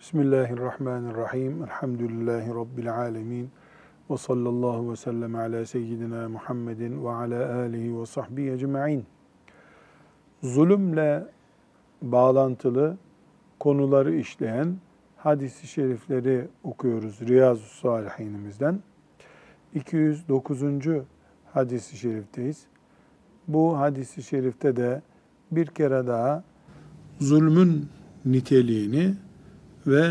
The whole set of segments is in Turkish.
Bismillahirrahmanirrahim. Elhamdülillahi Rabbil alemin. Ve sallallahu ve sellem ala seyyidina Muhammedin ve ala alihi ve sahbihi ecma'in. Zulümle bağlantılı konuları işleyen hadis-i şerifleri okuyoruz Riyaz-ı Salihin'imizden. 209. hadis-i şerifteyiz. Bu hadis-i şerifte de bir kere daha zulmün niteliğini ve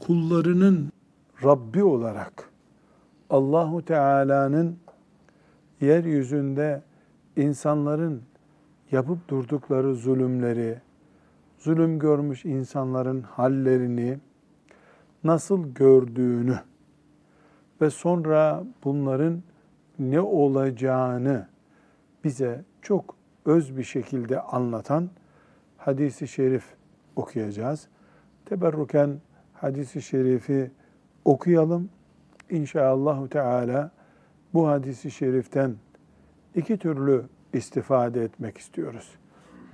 kullarının Rabbi olarak Allahu Teala'nın yeryüzünde insanların yapıp durdukları zulümleri, zulüm görmüş insanların hallerini nasıl gördüğünü ve sonra bunların ne olacağını bize çok öz bir şekilde anlatan hadis-i şerif okuyacağız. Teberruken hadis-i şerifi okuyalım. İnşallah Teala bu hadis-i şeriften iki türlü istifade etmek istiyoruz.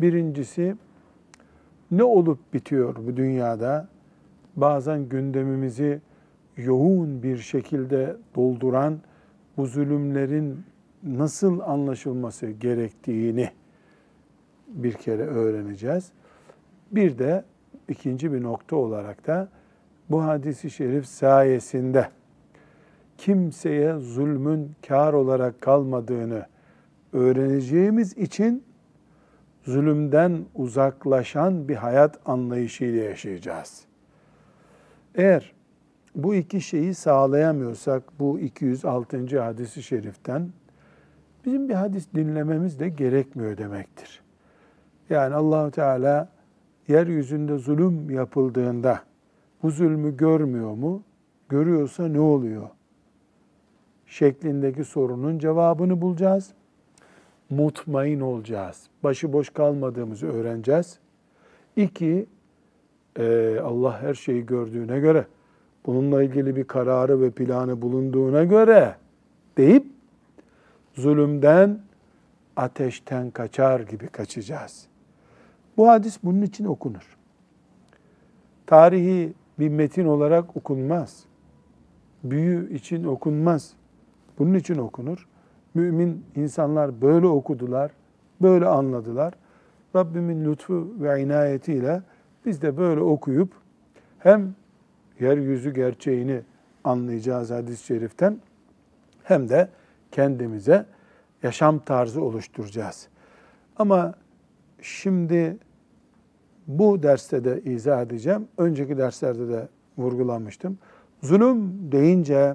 Birincisi, ne olup bitiyor bu dünyada? Bazen gündemimizi yoğun bir şekilde dolduran bu zulümlerin nasıl anlaşılması gerektiğini bir kere öğreneceğiz. Bir de ikinci bir nokta olarak da bu hadis-i şerif sayesinde kimseye zulmün kâr olarak kalmadığını öğreneceğimiz için zulümden uzaklaşan bir hayat anlayışıyla yaşayacağız. Eğer bu iki şeyi sağlayamıyorsak bu 206. hadis-i şeriften bizim bir hadis dinlememiz de gerekmiyor demektir. Yani Allah-u Teala yeryüzünde zulüm yapıldığında bu zulmü görmüyor mu? Görüyorsa ne oluyor? Şeklindeki sorunun cevabını bulacağız. Mutmain olacağız. Başıboş kalmadığımızı öğreneceğiz. İki, Allah her şeyi gördüğüne göre, bununla ilgili bir kararı ve planı bulunduğuna göre deyip zulümden, ateşten kaçar gibi kaçacağız. Bu hadis bunun için okunur. Tarihi bir metin olarak okunmaz. Büyü için okunmaz. Bunun için okunur. Mümin insanlar böyle okudular, böyle anladılar. Rabbimin lütfu ve inayetiyle biz de böyle okuyup hem yeryüzü gerçeğini anlayacağız hadis-i şeriften hem de kendimize yaşam tarzı oluşturacağız. Ama şimdi bu derste de izah edeceğim. Önceki derslerde de vurgulamıştım. Zulüm deyince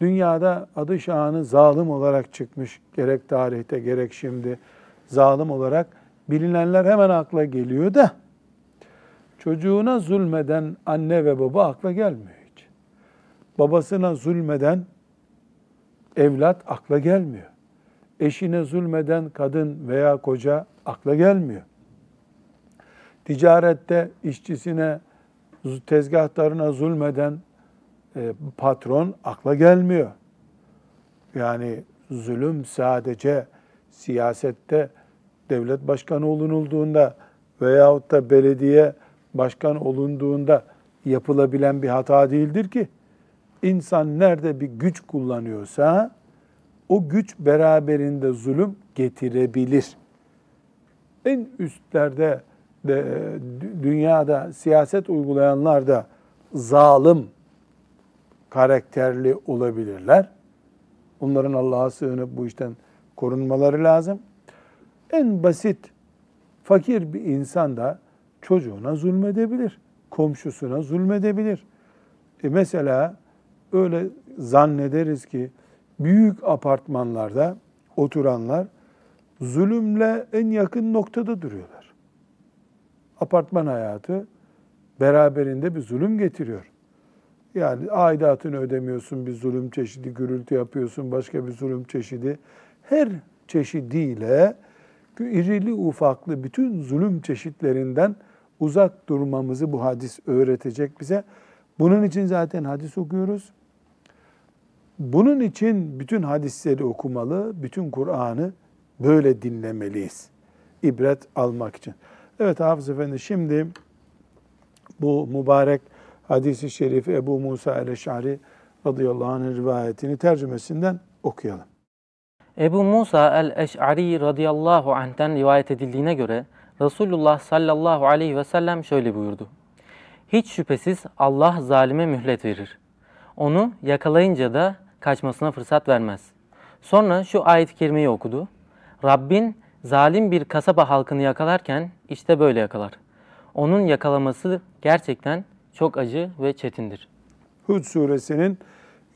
dünyada adı şanı zalim olarak çıkmış, gerek tarihte gerek şimdi zalim olarak bilinenler hemen akla geliyor da çocuğuna zulmeden anne ve baba akla gelmiyor hiç. Babasına zulmeden evlat akla gelmiyor. Eşine zulmeden kadın veya koca akla gelmiyor. Ticarette işçisine, tezgahtarına zulmeden patron akla gelmiyor. Yani zulüm sadece siyasette devlet başkanı olunulduğunda veyahut da belediye başkan olunduğunda yapılabilen bir hata değildir ki. İnsan nerede bir güç kullanıyorsa o güç beraberinde zulüm getirebilir. En üstlerde de, dünyada siyaset uygulayanlar da zalim karakterli olabilirler. Onların Allah'a sığınıp bu işten korunmaları lazım. En basit fakir bir insan da çocuğuna zulmedebilir, komşusuna zulmedebilir. Mesela öyle zannederiz ki büyük apartmanlarda oturanlar zulümle en yakın noktada duruyorlar. Apartman hayatı beraberinde bir zulüm getiriyor. Yani aidatını ödemiyorsun, bir zulüm çeşidi, gürültü yapıyorsun, başka bir zulüm çeşidi. Her çeşidiyle irili ufaklı bütün zulüm çeşitlerinden uzak durmamızı bu hadis öğretecek bize. Bunun için zaten hadis okuyoruz. Bunun için bütün hadisleri okumalı, bütün Kur'an'ı böyle dinlemeliyiz. İbret almak için. Evet Hafız Efendi, şimdi bu mübarek hadis-i şerif Ebu Musa el-Eş'ari radıyallahu anh'ın rivayetini tercümesinden okuyalım. Ebu Musa el-Eş'ari radıyallahu anh'ten rivayet edildiğine göre Resulullah sallallahu aleyhi ve sellem şöyle buyurdu. Hiç şüphesiz Allah zalime mühlet verir. Onu yakalayınca da kaçmasına fırsat vermez. Sonra şu ayet-i kerimeyi okudu. Rabbin zalim bir kasaba halkını yakalarken işte böyle yakalar. Onun yakalaması gerçekten çok acı ve çetindir. Hud suresinin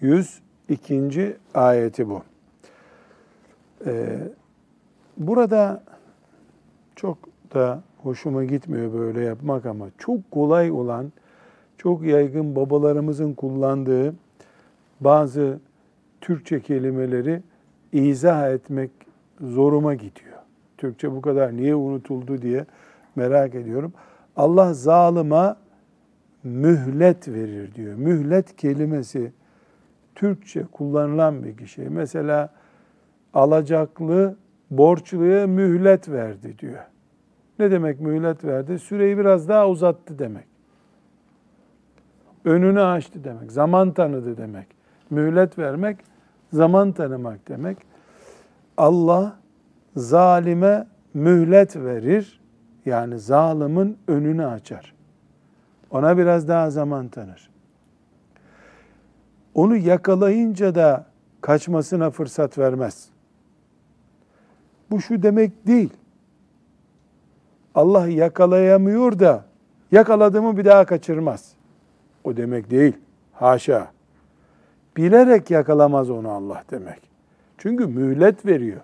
102. ayeti bu. Burada çok da hoşuma gitmiyor böyle yapmak ama çok kolay olan, çok yaygın babalarımızın kullandığı bazı Türkçe kelimeleri izah etmek zoruma gidiyor. Türkçe bu kadar niye unutuldu diye merak ediyorum. Allah zalıma mühlet verir diyor. Mühlet kelimesi Türkçe kullanılan bir şey. Mesela alacaklı borçluya mühlet verdi diyor. Ne demek mühlet verdi? Süreyi biraz daha uzattı demek. Önünü açtı demek. Zaman tanıdı demek. Mühlet vermek, zaman tanımak demek. Allah zalime mühlet verir. Yani zalimin önünü açar. Ona biraz daha zaman tanır. Onu yakalayınca da kaçmasına fırsat vermez. Bu şu demek değil. Allah yakalayamıyor da yakaladığımı bir daha kaçırmaz. O demek değil. Haşa. Bilerek yakalamaz onu Allah demek. Çünkü mühlet veriyor.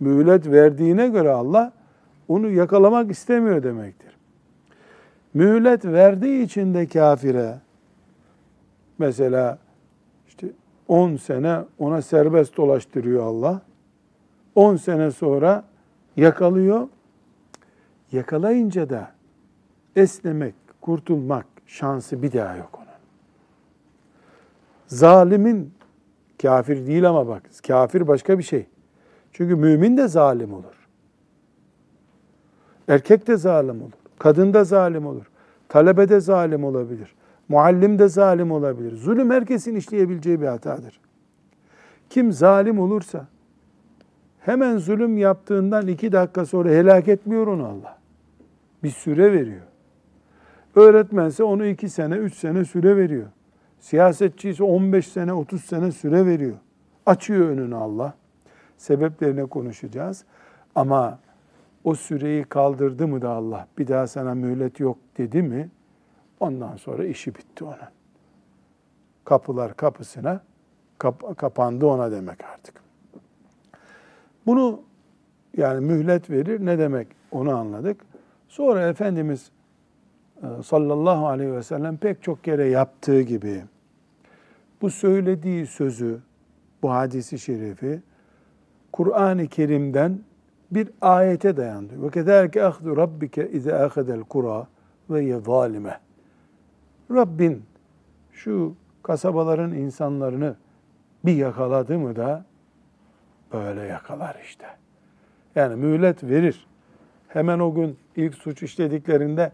Mühlet verdiğine göre Allah onu yakalamak istemiyor demektir. Mühlet verdiği için de kafire mesela işte 10 sene ona serbest dolaştırıyor Allah. 10 sene sonra yakalıyor. Yakalayınca da esnemek, kurtulmak şansı bir daha yok onun. Zalimin, kafir değil ama bak, kafir başka bir şey. Çünkü mümin de zalim olur. Erkek de zalim olur. Kadın da zalim olur. Talebe de zalim olabilir. Muallim de zalim olabilir. Zulüm herkesin işleyebileceği bir hatadır. Kim zalim olursa, hemen zulüm yaptığından 2 dakika sonra helak etmiyor onu Allah. Bir süre veriyor. Öğretmense onu 2 sene, 3 sene süre veriyor. Siyasetçi ise 15 sene, 30 sene süre veriyor. Açıyor önünü Allah. Sebeplerine konuşacağız. Ama o süreyi kaldırdı mı da Allah, bir daha sana mühlet yok dedi mi, ondan sonra işi bitti ona. Kapılar kapısına, kapandı ona demek artık. Bunu yani mühlet verir ne demek onu anladık. Sonra Efendimiz sallallahu aleyhi ve sellem pek çok kere yaptığı gibi bu söylediği sözü, bu hadisi şerifi Kur'an-ı Kerim'den bir ayete dayandırıyor. Ve kezalike ahdu rabbike ize ahadel kura ve ye zalime. Rabbin şu kasabaların insanlarını bir yakaladı mı da öyle yakalar işte. Yani mühlet verir. Hemen o gün ilk suç işlediklerinde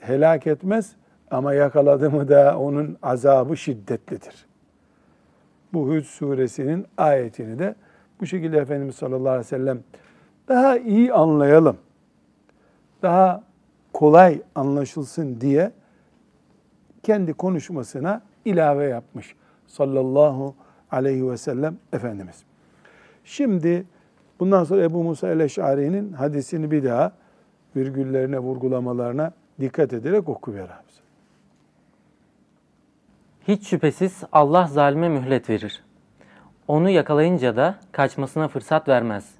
helak etmez ama yakaladı mı da onun azabı şiddetlidir. Bu Hud suresinin ayetini de bu şekilde Efendimiz sallallahu aleyhi ve sellem daha iyi anlayalım, daha kolay anlaşılsın diye kendi konuşmasına ilave yapmış sallallahu aleyhi ve sellem Efendimiz. Şimdi bundan sonra Ebu Musa el-Eş'ari'nin hadisini bir daha virgüllerine, vurgulamalarına dikkat ederek okuver abi. Hiç şüphesiz Allah zalime mühlet verir. Onu yakalayınca da kaçmasına fırsat vermez.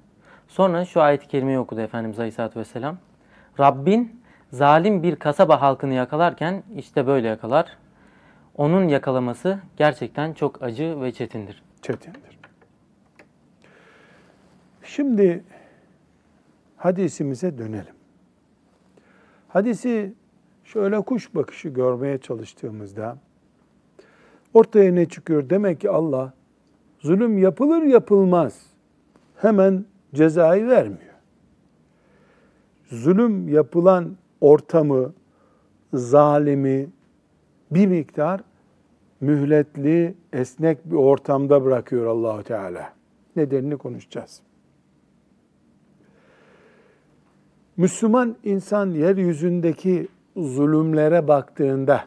Sonra şu ayet-i kerimeyi okudu Efendimiz Aleyhisselatü Vesselam. Rabbin zalim bir kasaba halkını yakalarken işte böyle yakalar. Onun yakalaması gerçekten çok acı ve çetindir. Çetindir. Şimdi hadisimize dönelim. Hadisi şöyle kuş bakışı görmeye çalıştığımızda ortaya ne çıkıyor? Demek ki Allah zulüm yapılır yapılmaz hemen cezayı vermiyor. Zulüm yapılan ortamı, zalimi bir miktar mühletli, esnek bir ortamda bırakıyor Allah-u Teala. Nedenini konuşacağız. Müslüman insan yeryüzündeki zulümlere baktığında,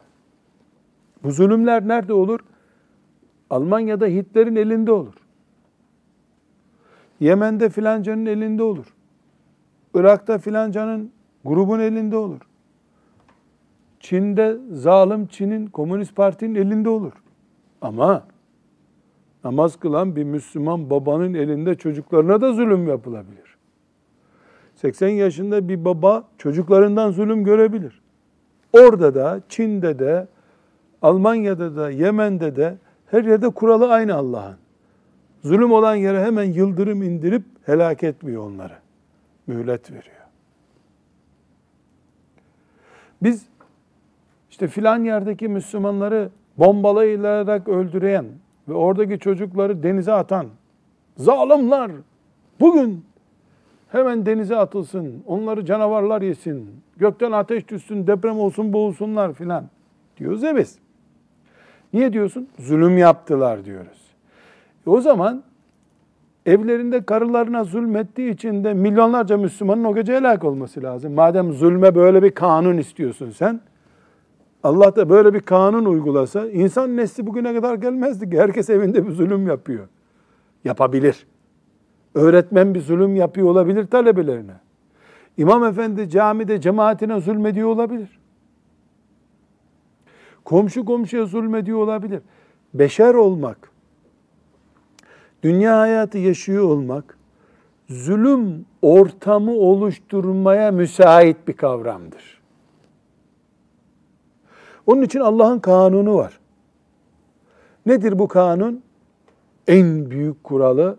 bu zulümler nerede olur? Almanya'da Hitler'in elinde olur. Yemen'de filancanın elinde olur. Irak'ta filancanın grubun elinde olur. Çin'de zalim Çin'in, Komünist Parti'nin elinde olur. Ama namaz kılan bir Müslüman babanın elinde çocuklarına da zulüm yapılabilir. 80 yaşında bir baba çocuklarından zulüm görebilir. Orada da, Çin'de de, Almanya'da da, Yemen'de de her yerde kuralı aynı Allah'ın. Zulüm olan yere hemen yıldırım indirip helak etmiyor onları. Mühlet veriyor. Biz işte filan yerdeki Müslümanları bombalayarak öldüren ve oradaki çocukları denize atan zalimler bugün hemen denize atılsın, onları canavarlar yesin, gökten ateş düşsün, deprem olsun, boğulsunlar filan diyoruz ya biz. Niye diyorsun? Zulüm yaptılar diyoruz. O zaman evlerinde karılarına zulmettiği için de milyonlarca Müslümanın o gece helak olması lazım. Madem zulme böyle bir kanun istiyorsun sen, Allah da böyle bir kanun uygulasa insan nesli bugüne kadar gelmezdi ki. Herkes evinde bir zulüm yapıyor. Yapabilir. Öğretmen bir zulüm yapıyor olabilir talebelerine. İmam efendi camide cemaatine zulmediyor olabilir. Komşu komşuya zulmediyor olabilir. Beşer olmak, dünya hayatı yaşıyor olmak, zulüm ortamı oluşturmaya müsait bir kavramdır. Onun için Allah'ın kanunu var. Nedir bu kanun? En büyük kuralı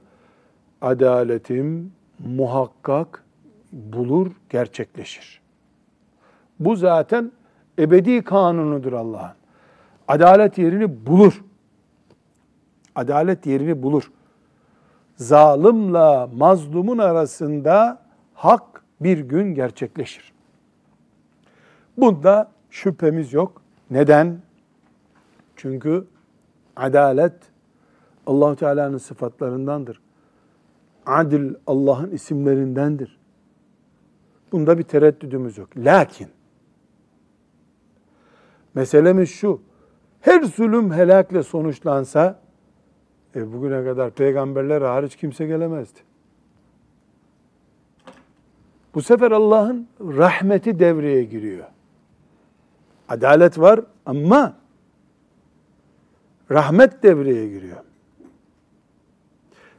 adaletim muhakkak bulur, gerçekleşir. Bu zaten ebedi kanunudur Allah'ın. Adalet yerini bulur. Adalet yerini bulur. Zalimle mazlumun arasında hak bir gün gerçekleşir. Bunda şüphemiz yok. Neden? Çünkü adalet Allah-u Teala'nın sıfatlarındandır. Adil Allah'ın isimlerindendir. Bunda bir tereddüdümüz yok. Lakin meselemiz şu, her zulüm helakle sonuçlansa, bugüne kadar peygamberler hariç kimse gelemezdi. Bu sefer Allah'ın rahmeti devreye giriyor. Adalet var ama rahmet devreye giriyor.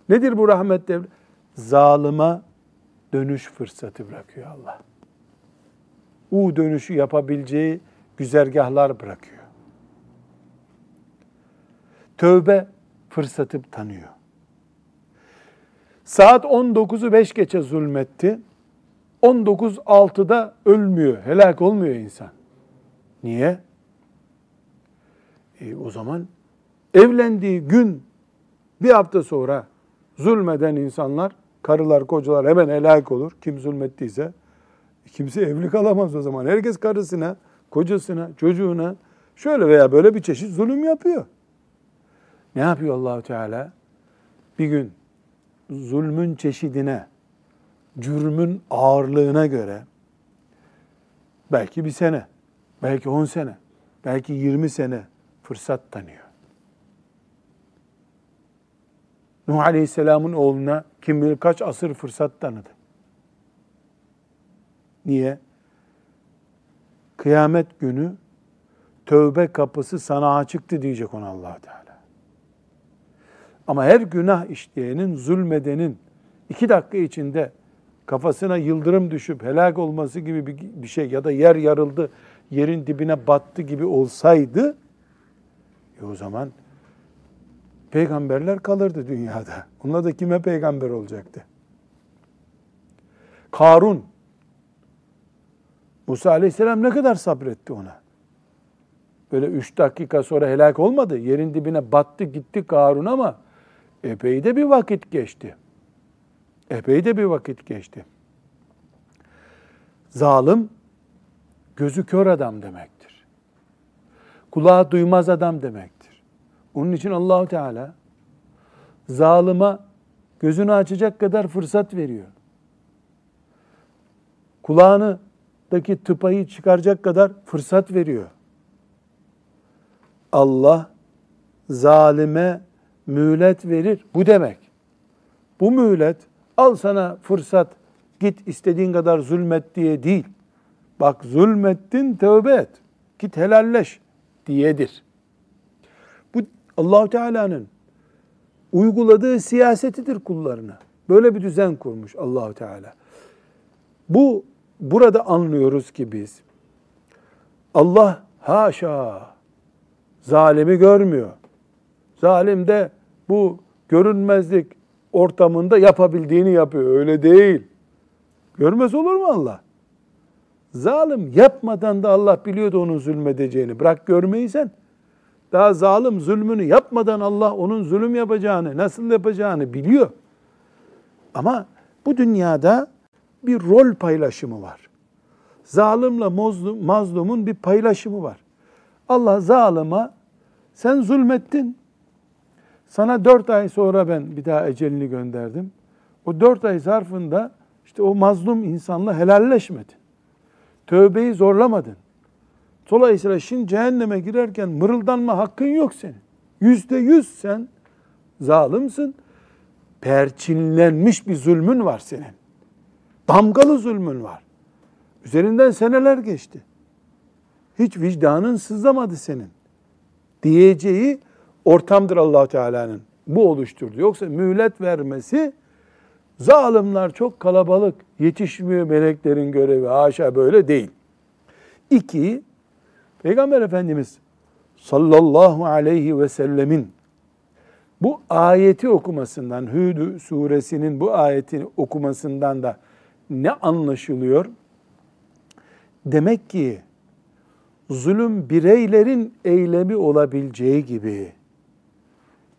Nedir bu rahmet devreye? Zalime dönüş fırsatı bırakıyor Allah. O dönüşü yapabileceği güzergahlar bırakıyor. Tövbe fırsatı tanıyor. Saat 19'u 5 geçe zulmetti. 19:06'da ölmüyor, helak olmuyor insan. Niye? O zaman evlendiği gün bir hafta sonra zulmeden insanlar, karılar, kocalar hemen helak olur. Kim zulmettiyse kimse evli kalamaz o zaman. Herkes karısına, kocasına, çocuğuna şöyle veya böyle bir çeşit zulüm yapıyor. Ne yapıyor Allah-u Teala? Bir gün zulmün çeşidine, cürmün ağırlığına göre belki bir sene, belki 10 sene, belki 20 sene fırsat tanıyor. Nuh Aleyhisselam'ın oğluna kim bilir kaç asır fırsat tanıdı. Niye? Kıyamet günü tövbe kapısı sana açıktı diyecek ona Allah-u Teala. Ama her günah işleyenin, zulmedenin 2 dakika içinde kafasına yıldırım düşüp helak olması gibi bir şey ya da yer yarıldı, yerin dibine battı gibi olsaydı, o zaman peygamberler kalırdı dünyada. Onlar da kime peygamber olacaktı? Karun, Musa Aleyhisselam ne kadar sabretti ona? Böyle 3 dakika sonra helak olmadı. Yerin dibine battı gitti Karun ama epey de bir vakit geçti. Epey de bir vakit geçti. Zalim, gözü kör adam demektir. kulağı duymaz adam demektir. Onun için Allahu Teala zalime gözünü açacak kadar fırsat veriyor. Kulağındaki tıpayı çıkaracak kadar fırsat veriyor. Allah zalime mühlet verir. Bu demek. Bu mühlet al sana fırsat, git istediğin kadar zulmet diye değil. Bak zulmettin, tövbe et. Git helalleş diyedir. Bu Allah-u Teala'nın uyguladığı siyasetidir kullarına. Böyle bir düzen kurmuş Allah-u Teala. Bu burada anlıyoruz ki biz Allah haşa zalimi görmüyor. Zalim de bu görünmezlik ortamında yapabildiğini yapıyor. Öyle değil. Görmez olur mu Allah? Zalim yapmadan da Allah biliyordu onun zulmedeceğini. Bırak görmeyi sen. Daha zalim zulmünü yapmadan Allah onun zulüm yapacağını, nasıl yapacağını biliyor. Ama bu dünyada bir rol paylaşımı var. Zalimle mazlumun bir paylaşımı var. Allah zalime sen zulmettin. Sana 4 ay sonra ben bir daha ecelini gönderdim. O 4 ay zarfında işte o mazlum insanla helalleşmedin. Tövbeyi zorlamadın. Dolayısıyla şimdi cehenneme girerken mırıldanma hakkın yok senin. %100 sen zalimsin. Perçinlenmiş bir zulmün var senin. Damgalı zulmün var. Üzerinden seneler geçti. Hiç vicdanın sızlamadı senin. Diyeceği ortamdır Allah Teala'nın. Bu oluşturdu. Yoksa mühlet vermesi, zalimler çok kalabalık, yetişmiyor meleklerin görevi. Haşa, böyle değil. 2. Peygamber Efendimiz sallallahu aleyhi ve sellemin bu ayeti okumasından, Hud suresinin bu ayetini okumasından da ne anlaşılıyor? Demek ki zulüm bireylerin eylemi olabileceği gibi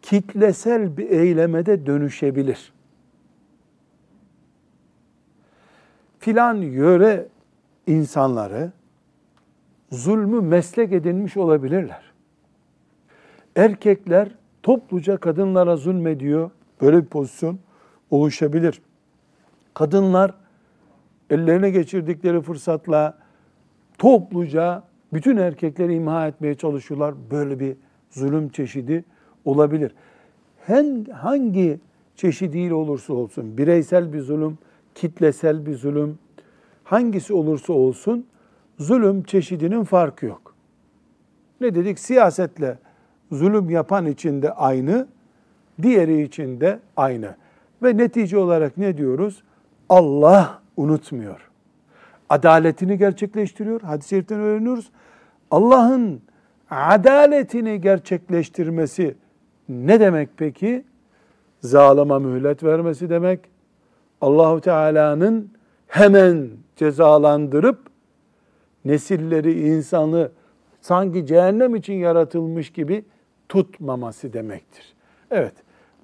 kitlesel bir eyleme de dönüşebilir. Filan yöre insanları zulmü meslek edinmiş olabilirler. Erkekler topluca kadınlara zulmediyor. Böyle bir pozisyon oluşabilir. Kadınlar ellerine geçirdikleri fırsatla topluca bütün erkekleri imha etmeye çalışıyorlar. Böyle bir zulüm çeşidi olabilir. Hangi çeşidiyle olursa olsun, bireysel bir zulüm, kitlesel bir zulüm, hangisi olursa olsun zulüm çeşidinin farkı yok. Ne dedik? Siyasetle zulüm yapan için de aynı, diğeri için de aynı. Ve netice olarak ne diyoruz? Allah unutmuyor. Adaletini gerçekleştiriyor. Hadis-i şeriften öğreniyoruz. Allah'ın adaletini gerçekleştirmesi ne demek peki? Zalime mühlet vermesi demek. Allah-u Teala'nın hemen cezalandırıp nesilleri, insanı sanki cehennem için yaratılmış gibi tutmaması demektir. Evet,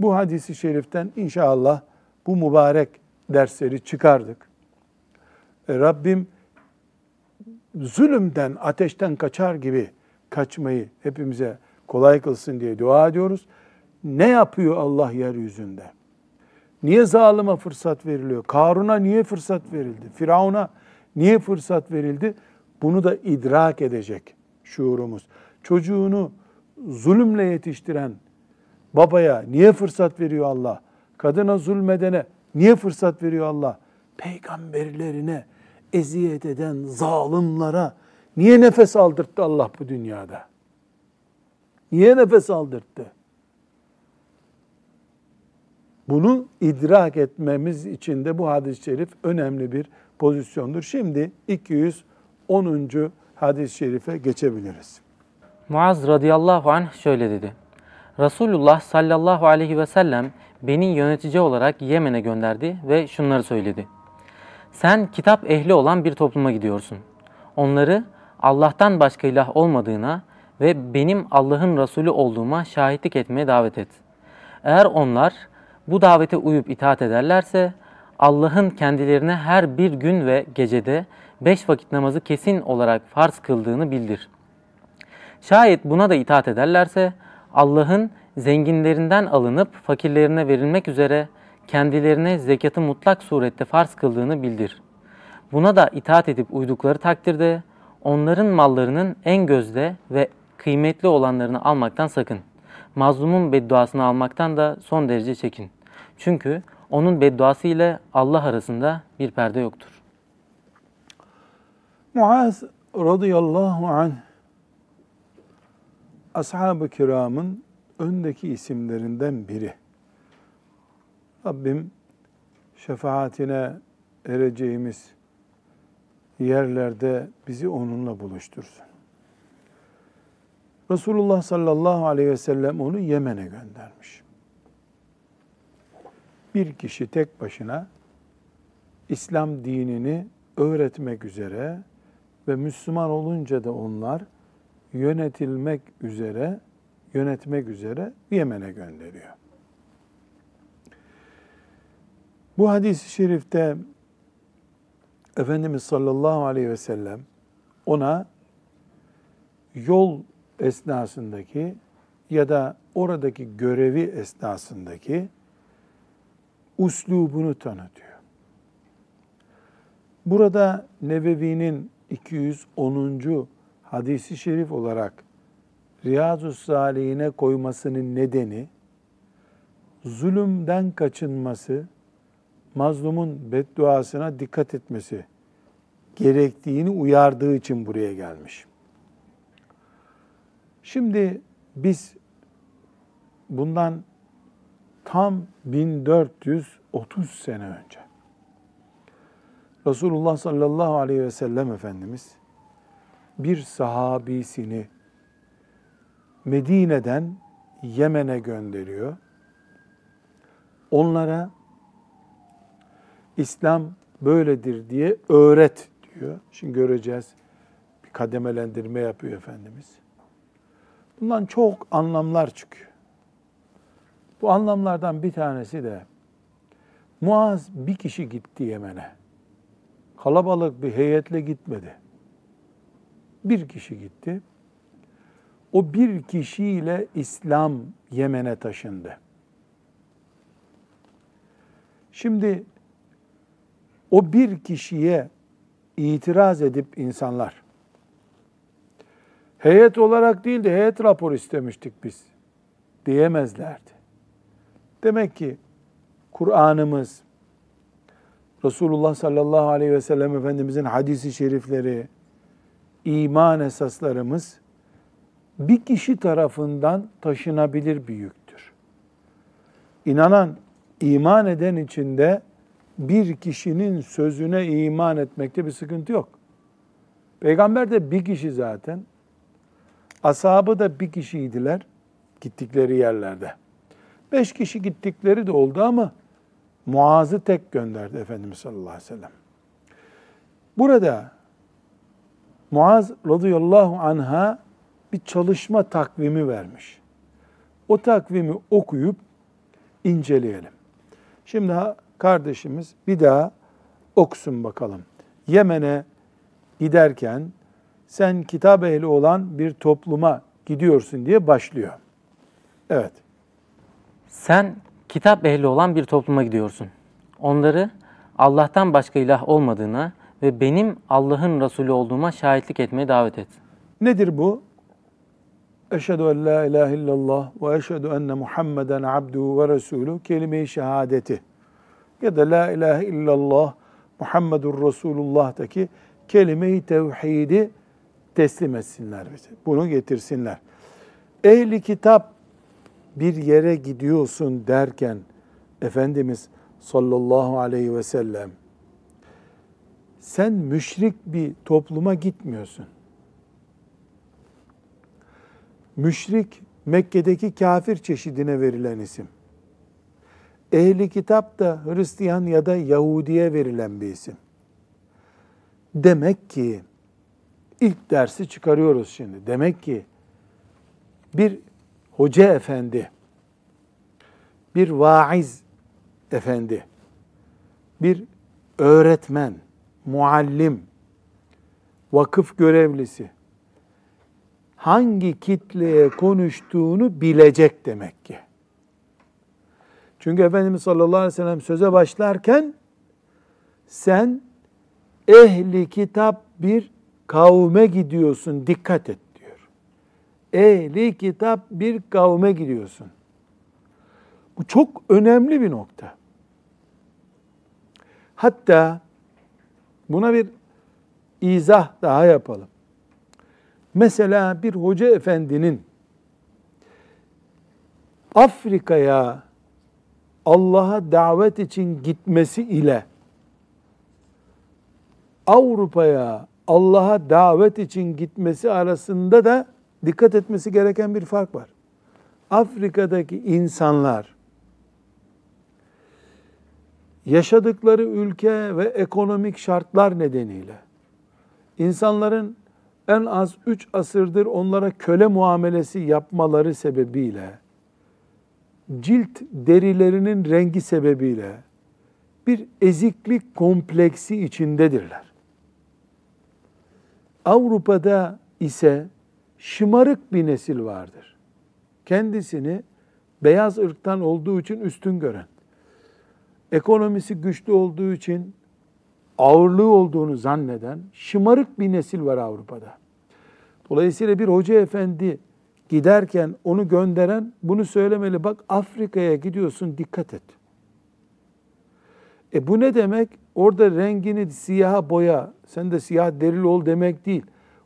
bu hadisi şeriften inşallah bu mübarek dersleri çıkardık. Rabbim zulümden, ateşten kaçar gibi kaçmayı hepimize kolay kılsın diye dua ediyoruz. Ne yapıyor Allah yeryüzünde? Niye zalime fırsat veriliyor? Karun'a niye fırsat verildi? Firavun'a niye fırsat verildi? Bunu da idrak edecek şuurumuz. Çocuğunu zulümle yetiştiren babaya niye fırsat veriyor Allah? Kadına zulmedene niye fırsat veriyor Allah? Peygamberlerine eziyet eden zalimlere niye nefes aldırttı Allah bu dünyada? Niye nefes aldırttı? Bunu idrak etmemiz için de bu hadis-i şerif önemli bir pozisyondur. Şimdi 210. hadis-i şerife geçebiliriz. Muaz radıyallahu anh şöyle dedi. Resulullah sallallahu aleyhi ve sellem beni yönetici olarak Yemen'e gönderdi ve şunları söyledi. Sen kitap ehli olan bir topluma gidiyorsun. Onları Allah'tan başka ilah olmadığına ve benim Allah'ın Resulü olduğuma şahitlik etmeye davet et. Eğer onlar bu davete uyup itaat ederlerse Allah'ın kendilerine her bir gün ve gecede 5 vakit namazı kesin olarak farz kıldığını bildir. Şayet buna da itaat ederlerse Allah'ın zenginlerinden alınıp fakirlerine verilmek üzere kendilerine zekatı mutlak surette farz kıldığını bildir. Buna da itaat edip uydukları takdirde onların mallarının en gözde ve kıymetli olanlarını almaktan sakın. Mazlumun bedduasını almaktan da son derece çekin. Çünkü onun bedduası ile Allah arasında bir perde yoktur. Muaz radıyallahu anh, ashab-ı kiramın öndeki isimlerinden biri. Rabbim şefaatine ereceğimiz yerlerde bizi onunla buluştursun. Resulullah sallallahu aleyhi ve sellem onu Yemen'e göndermiş. Bir kişi tek başına İslam dinini öğretmek üzere ve Müslüman olunca da onlar yönetmek üzere Yemen'e gönderiyor. Bu hadis-i şerifte Efendimiz sallallahu aleyhi ve sellem ona yol esnasındaki ya da oradaki görevi esnasındaki uslubunu tanıtıyor. Burada Nebevi'nin 210. hadis-i şerif olarak Riyaz-ı Salihine koymasının nedeni zulümden kaçınması, mazlumun bedduasına dikkat etmesi gerektiğini uyardığı için buraya gelmiş. Şimdi biz bundan tam 1430 sene önce Resulullah sallallahu aleyhi ve sellem Efendimiz bir sahabisini Medine'den Yemen'e gönderiyor. Onlara İslam böyledir diye öğret diyor. Şimdi göreceğiz. Bir kademelendirme yapıyor Efendimiz. Bundan çok anlamlar çıkıyor. Bu anlamlardan bir tanesi de Muaz bir kişi gitti Yemen'e. Kalabalık bir heyetle gitmedi. Bir kişi gitti. O bir kişiyle İslam Yemen'e taşındı. Şimdi o bir kişiye itiraz edip insanlar, heyet olarak değil de heyet raporu istemiştik biz diyemezlerdi. Demek ki Kur'an'ımız, Resulullah sallallahu aleyhi ve sellem Efendimizin hadisi şerifleri, iman esaslarımız bir kişi tarafından taşınabilir bir yüktür. İnanan, iman eden içinde bir kişinin sözüne iman etmekte bir sıkıntı yok. Peygamber de bir kişi zaten. Ashabı da bir kişiydiler gittikleri yerlerde. 5 kişi gittikleri de oldu ama Muaz'ı tek gönderdi Efendimiz sallallahu aleyhi ve sellem. Burada Muaz radıyallahu anh'a bir çalışma takvimi vermiş. O takvimi okuyup inceleyelim. Şimdi kardeşimiz bir daha okusun bakalım. Yemen'e giderken sen kitap ehli olan bir topluma gidiyorsun diye başlıyor. Evet. Sen kitap ehli olan bir topluma gidiyorsun. Onları Allah'tan başka ilah olmadığına ve benim Allah'ın Resulü olduğuma şahitlik etmeye davet et. Nedir bu? Eşhedü en la ilahe illallah ve eşhedü enne Muhammeden abduhu ve resulü kelime-i şehadeti. Ya da la ilahe illallah Muhammedur Resulullah'taki kelime-i tevhidi teslim etsinler bize. Bunu getirsinler. Ehli kitap bir yere gidiyorsun derken Efendimiz sallallahu aleyhi ve sellem sen müşrik bir topluma gitmiyorsun. Müşrik Mekke'deki kafir çeşidine verilen isim. Ehli kitap da Hristiyan ya da Yahudi'ye verilen bir isim. Demek ki ilk dersi çıkarıyoruz şimdi. Demek ki bir hoca efendi, bir vaiz efendi, bir öğretmen, muallim, vakıf görevlisi, hangi kitleye konuştuğunu bilecek demek ki. Çünkü Efendimiz sallallahu aleyhi ve sellem söze başlarken sen ehli kitap bir kavme gidiyorsun, dikkat et diyor. Ehli kitap bir kavme gidiyorsun. Bu çok önemli bir nokta. Hatta buna bir izah daha yapalım. Mesela bir hoca efendinin Afrika'ya Allah'a davet için gitmesi ile Avrupa'ya Allah'a davet için gitmesi arasında da dikkat etmesi gereken bir fark var. Afrika'daki insanlar yaşadıkları ülke ve ekonomik şartlar nedeniyle insanların en az 3 asırdır onlara köle muamelesi yapmaları sebebiyle, cilt derilerinin rengi sebebiyle bir eziklik kompleksi içindedirler. Avrupa'da ise şımarık bir nesil vardır. Kendisini beyaz ırktan olduğu için üstün gören, ekonomisi güçlü olduğu için ağırlığı olduğunu zanneden şımarık bir nesil var Avrupa'da. Dolayısıyla bir hoca efendi giderken onu gönderen bunu söylemeli. Bak Afrika'ya gidiyorsun, dikkat et. Bu ne demek? Orada rengini siyaha boya, sen de siyah derili ol demek değil.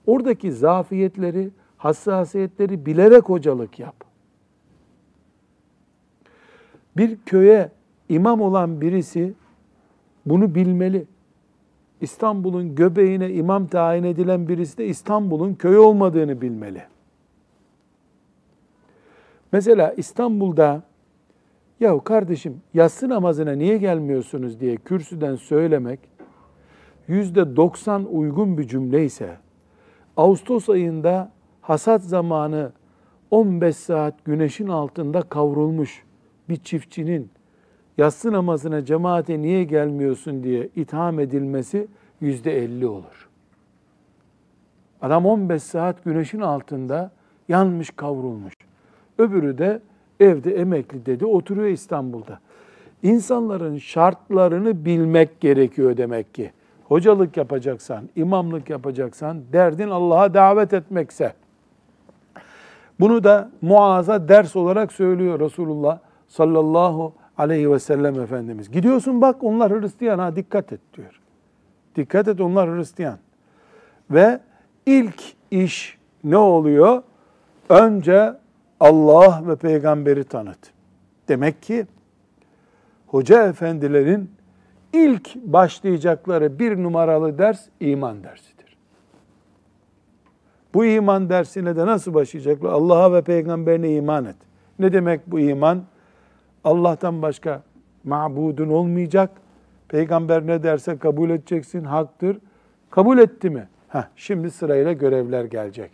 Oradaki zafiyetleri, hassasiyetleri bilerek hocalık yap. Bir köye imam olan birisi bunu bilmeli. İstanbul'un göbeğine imam tayin edilen birisi de İstanbul'un köyü olmadığını bilmeli. Mesela İstanbul'da yahu kardeşim yatsı namazına niye gelmiyorsunuz diye kürsüden söylemek %90 uygun bir cümle ise Ağustos ayında hasat zamanı 15 saat güneşin altında kavrulmuş bir çiftçinin yatsı namazına cemaate niye gelmiyorsun diye itham edilmesi %50 olur. Adam 15 saat güneşin altında yanmış kavrulmuş. Öbürü de evde emekli dedi, oturuyor İstanbul'da. İnsanların şartlarını bilmek gerekiyor demek ki. Hocalık yapacaksan, imamlık yapacaksan, derdin Allah'a davet etmekse. Bunu da Muaz'a ders olarak söylüyor Resulullah sallallahu aleyhi ve sellem Efendimiz. Gidiyorsun bak onlar Hristiyan, ha dikkat et diyor. Dikkat et onlar Hristiyan. Ve ilk iş ne oluyor? Önce Allah ve peygamberi tanıt. Demek ki hoca efendilerin ilk başlayacakları bir numaralı ders iman dersidir. Bu iman dersine de nasıl başlayacaklar? Allah'a ve peygamberine iman et. Ne demek bu iman? Allah'tan başka mabudun olmayacak. Peygamber ne derse kabul edeceksin, haktır. Kabul etti mi? Şimdi sırayla görevler gelecek.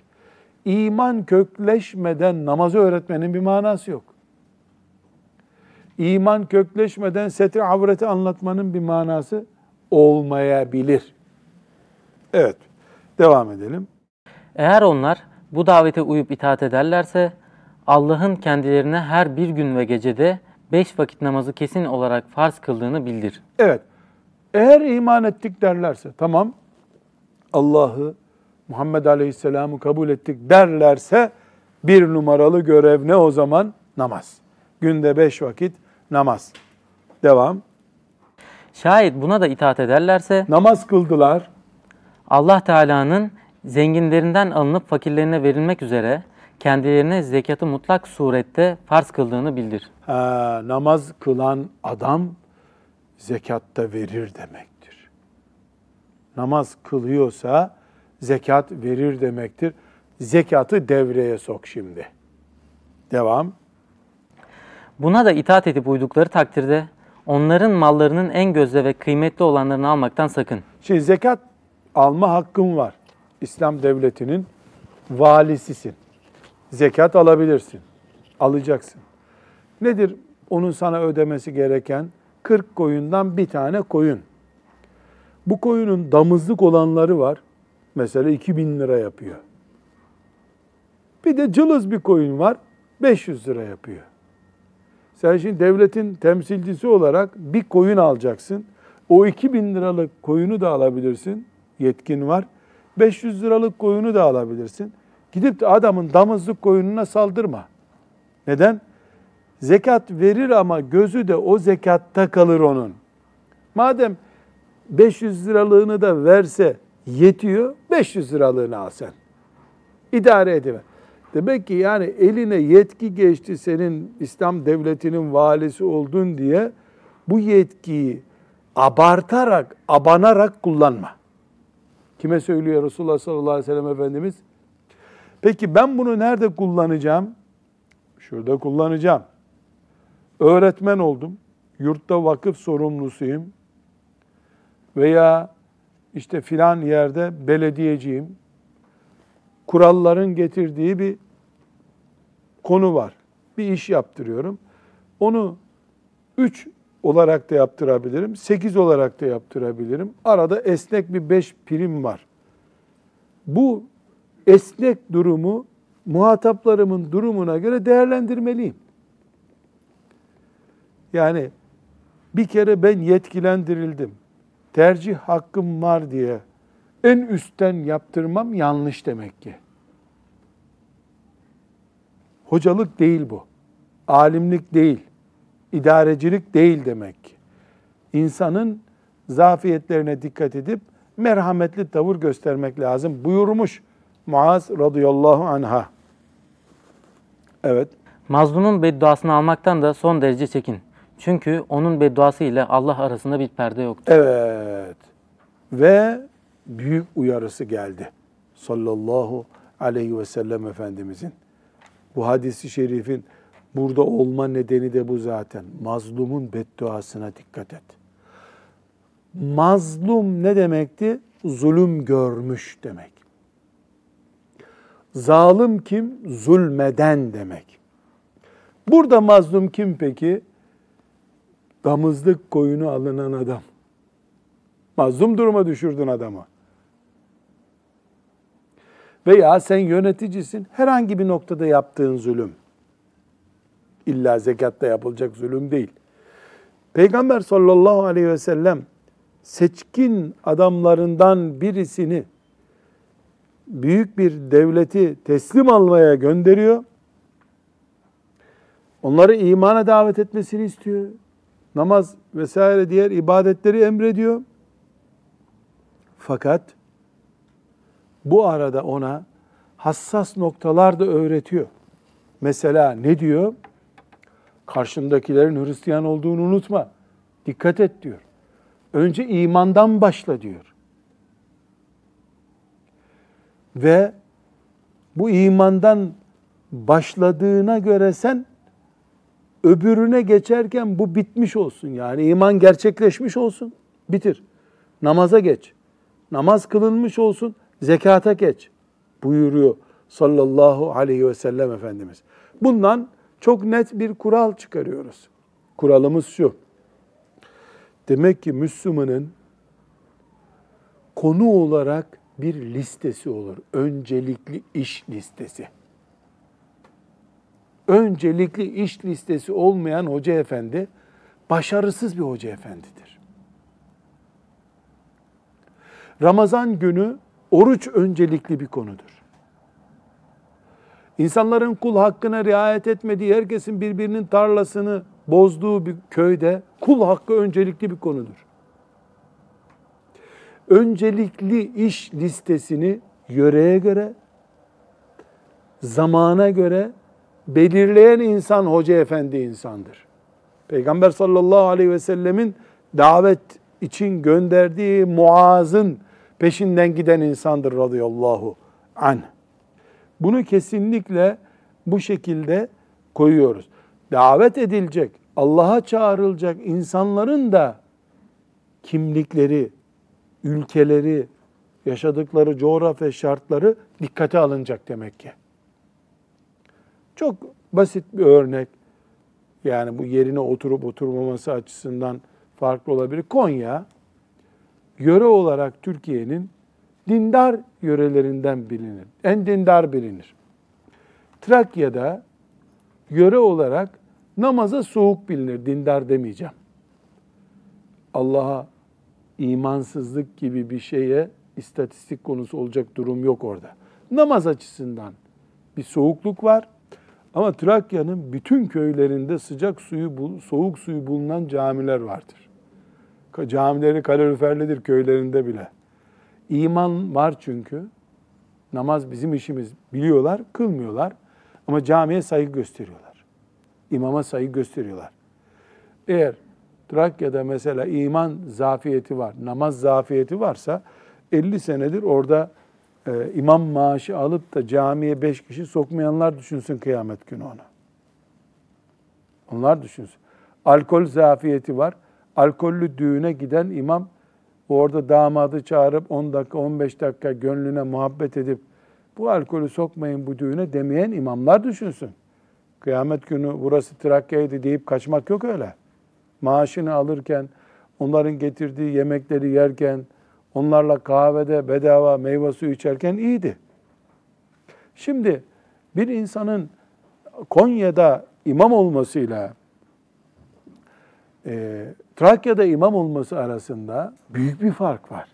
İman kökleşmeden namazı öğretmenin bir manası yok. İman kökleşmeden setri avreti anlatmanın bir manası olmayabilir. Evet, devam edelim. Eğer onlar bu davete uyup itaat ederlerse Allah'ın kendilerine her bir gün ve gecede 5 vakit namazı kesin olarak farz kıldığını bildir. Evet, eğer iman ettik derlerse tamam, Allah'ı, Muhammed Aleyhisselam'ı kabul ettik derlerse bir numaralı görev ne o zaman? Namaz. Günde 5 vakit namaz. Devam. Şayet buna da itaat ederlerse namaz kıldılar. Allah Teala'nın zenginlerinden alınıp fakirlerine verilmek üzere kendilerine zekatı mutlak surette farz kıldığını bildir. Namaz kılan adam zekatta verir demektir. Namaz kılıyorsa zekat verir demektir. Zekatı devreye sok şimdi. Devam. Buna da itaat edip uydukları takdirde onların mallarının en gözde ve kıymetli olanlarını almaktan sakın. Şimdi zekat alma hakkın var. İslam devletinin valisisin. Zekat alabilirsin. Alacaksın. Nedir onun sana ödemesi gereken? 40 koyundan bir tane koyun. Bu koyunun damızlık olanları var. Mesela 2000 lira yapıyor. Bir de cılız bir koyun var, 500 lira yapıyor. Sen şimdi devletin temsilcisi olarak bir koyun alacaksın. O 2000 liralık koyunu da alabilirsin, yetkin var. 500 liralık koyunu da alabilirsin. Gidip de adamın damızlık koyununa saldırma. Neden? Zekat verir ama gözü de o zekatta kalır onun. Madem 500 liralığını da verse yetiyor, 500 liralığını al sen. İdare edemez. Demek ki yani eline yetki geçti, senin İslam devletinin valisi oldun diye bu yetkiyi abartarak, abanarak kullanma. Kime söylüyor Resulullah sallallahu aleyhi ve sellem Efendimiz? Peki ben bunu nerede kullanacağım? Şurada kullanacağım. Öğretmen oldum, yurtta vakıf sorumlusuyum veya işte filan yerde belediyeciyim. Kuralların getirdiği bir konu var. Bir iş yaptırıyorum. Onu 3 olarak da yaptırabilirim, 8 olarak da yaptırabilirim. Arada esnek bir 5 prim var. Bu esnek durumu muhataplarımın durumuna göre değerlendirmeliyim. Yani bir kere ben yetkilendirildim, tercih hakkım var diye en üstten yaptırmam yanlış demek ki. Hocalık değil bu. Alimlik değil. İdarecilik değil demek ki. İnsanın zafiyetlerine dikkat edip merhametli tavır göstermek lazım buyurmuş Muaz radıyallahu anha. Evet. Mazlumun bedduasını almaktan da son derece çekin. Çünkü onun bedduası ile Allah arasında bir perde yoktur. Evet. Ve büyük uyarısı geldi. Sallallahu aleyhi ve sellem Efendimizin. Bu hadisi şerifin burada olma nedeni de bu zaten. Mazlumun bedduasına dikkat et. Mazlum ne demekti? Zulüm görmüş demek. Zalim kim? Zulmeden demek. Burada mazlum kim peki? Damızlık koyunu alınan adam. Mazlum duruma düşürdün adamı. Veya sen yöneticisin, herhangi bir noktada yaptığın zulüm. İlla zekatta yapılacak zulüm değil. Peygamber sallallahu aleyhi ve sellem seçkin adamlarından birisini büyük bir devleti teslim almaya gönderiyor. Onları imana davet etmesini istiyor. Namaz vesaire diğer ibadetleri emrediyor. Fakat bu arada ona hassas noktalar da öğretiyor. Mesela ne diyor? Karşındakilerin Hristiyan olduğunu unutma. Dikkat et diyor. Önce imandan başla diyor. Ve bu imandan başladığına göre sen öbürüne geçerken bu bitmiş olsun. Yani iman gerçekleşmiş olsun. Bitir. Namaza geç. Namaz kılınmış olsun. Zekata geç. Buyuruyor sallallahu aleyhi ve sellem Efendimiz. Bundan çok net bir kural çıkarıyoruz. Kuralımız şu. Demek ki Müslümanın konu olarak bir listesi olur. Öncelikli iş listesi. Öncelikli iş listesi olmayan hoca efendi, başarısız bir hoca efendidir. Ramazan günü oruç öncelikli bir konudur. İnsanların kul hakkına riayet etmediği, herkesin birbirinin tarlasını bozduğu bir köyde kul hakkı öncelikli bir konudur. Öncelikli iş listesini yöreye göre, zamana göre belirleyen insan hoca efendi insandır. Peygamber sallallahu aleyhi ve sellemin davet için gönderdiği Muaz'ın peşinden giden insandır radıyallahu anh. Bunu kesinlikle bu şekilde koyuyoruz. Davet edilecek, Allah'a çağrılacak insanların da kimlikleri, ülkeleri, yaşadıkları coğrafya şartları dikkate alınacak demek ki. Çok basit bir örnek. Yani bu yerine oturup oturmaması açısından farklı olabilir. Konya, yöre olarak Türkiye'nin dindar yörelerinden bilinir. En dindar bilinir. Trakya'da yöre olarak namaza soğuk bilinir, dindar demeyeceğim. Allah'a imansızlık gibi bir şeye istatistik konusu olacak durum yok orada. Namaz açısından bir soğukluk var. Ama Trakya'nın bütün köylerinde soğuk suyu bulunan camiler vardır. Camileri kaloriferlidir köylerinde bile. İman var çünkü. Namaz bizim işimiz. Biliyorlar, kılmıyorlar. Ama camiye saygı gösteriyorlar. İmama saygı gösteriyorlar. Eğer Trakya'da mesela iman zafiyeti var, namaz zafiyeti varsa 50 senedir orada imam maaşı alıp da camiye 5 kişi sokmayanlar düşünsün kıyamet günü onu. Onlar düşünsün. Alkol zafiyeti var. Alkollü düğüne giden imam orada damadı çağırıp 10 dakika 15 dakika gönlüne muhabbet edip bu alkolü sokmayın bu düğüne demeyen imamlar düşünsün. Kıyamet günü burası Trakya'ydı deyip kaçmak yok öyle. Maaşını alırken, onların getirdiği yemekleri yerken, onlarla kahvede bedava meyve suyu içerken iyiydi. Şimdi bir insanın Konya'da imam olmasıyla Trakya'da imam olması arasında büyük bir fark var.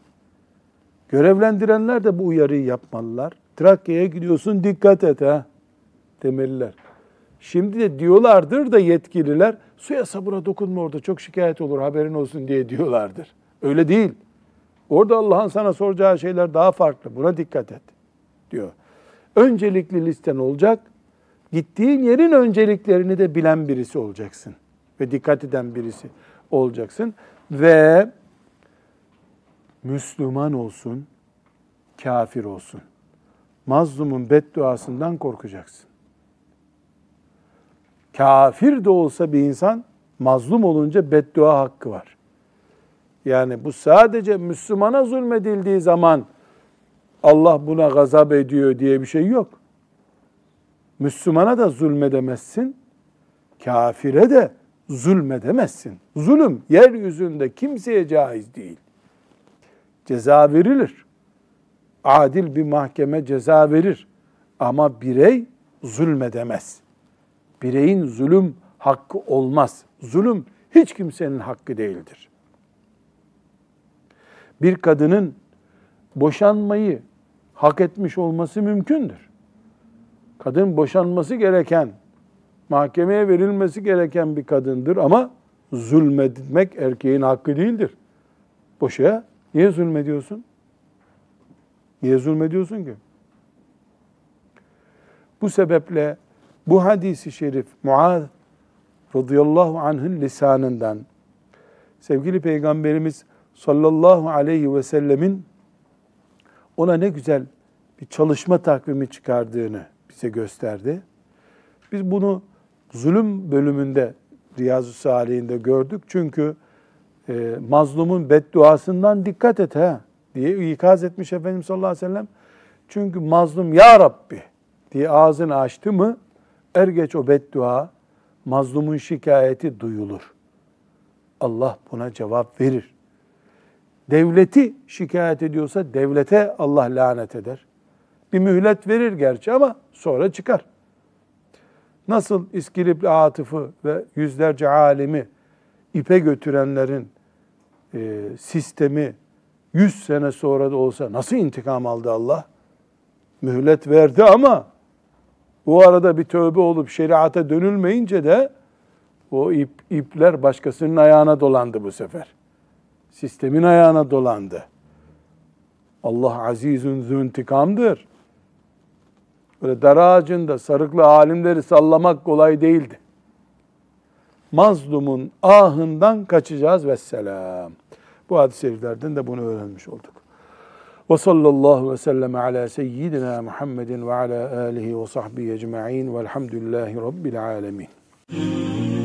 Görevlendirenler de bu uyarıyı yapmalılar. Trakya'ya gidiyorsun dikkat et ha demeliler. Şimdi de diyorlardır da yetkililer suya sabuna dokunma orada çok şikayet olur haberin olsun diye diyorlardır. Öyle değil. Orada Allah'ın sana soracağı şeyler daha farklı. Buna dikkat et diyor. Öncelikli listen olacak. Gittiğin yerin önceliklerini de bilen birisi olacaksın. Ve dikkat eden birisi olacaksın. Ve Müslüman olsun, kafir olsun. Mazlumun bedduasından korkacaksın. Kafir de olsa bir insan mazlum olunca beddua hakkı var. Yani bu sadece Müslümana zulmedildiği zaman Allah buna gazap ediyor diye bir şey yok. Müslümana da zulmedemezsin, kafire de zulmedemezsin. Zulüm yeryüzünde kimseye caiz değil. Ceza verilir. Adil bir mahkeme ceza verir. Ama birey zulmedemez. Bireyin zulüm hakkı olmaz. Zulüm hiç kimsenin hakkı değildir. Bir kadının boşanmayı hak etmiş olması mümkündür. Kadın boşanması gereken, mahkemeye verilmesi gereken bir kadındır ama zulmetmek erkeğin hakkı değildir. Boşaya niye zulmediyorsun? Niye zulmediyorsun ki? Bu sebeple bu hadis-i şerif Muaz radıyallahu anh'ın lisanından sevgili Peygamberimiz sallallahu aleyhi ve sellemin ona ne güzel bir çalışma takvimi çıkardığını bize gösterdi. Biz bunu zulüm bölümünde Riyaz-ı Salihin'de gördük. Çünkü mazlumun bedduasından dikkat et ha diye ikaz etmiş Efendimiz sallallahu aleyhi ve sellem. Çünkü mazlum ya Rabbi diye ağzını açtı mı er geç o beddua mazlumun şikayeti duyulur. Allah buna cevap verir. Devleti şikayet ediyorsa devlete Allah lanet eder. Bir mühlet verir gerçi ama sonra çıkar. Nasıl İskilip Atıf'ı ve yüzlerce alimi ipe götürenlerin sistemi 100 sene sonra da olsa nasıl intikam aldı Allah? Mühlet verdi ama bu arada bir tövbe olup şeriata dönülmeyince de o ipler başkasının ayağına dolandı bu sefer. Sistemin ayağına dolandı. Allah azizün züntikamdır. Böyle dar ağacında sarıklı alimleri sallamak kolay değildi. Mazlumun ahından kaçacağız vesselam. Bu hadis-i şeriflerden de bunu öğrenmiş olduk. Ve sallallahu ve sellem ala seyyidina Muhammedin ve ala alihi ve sahbihi ecma'in velhamdülillahi rabbil alemin.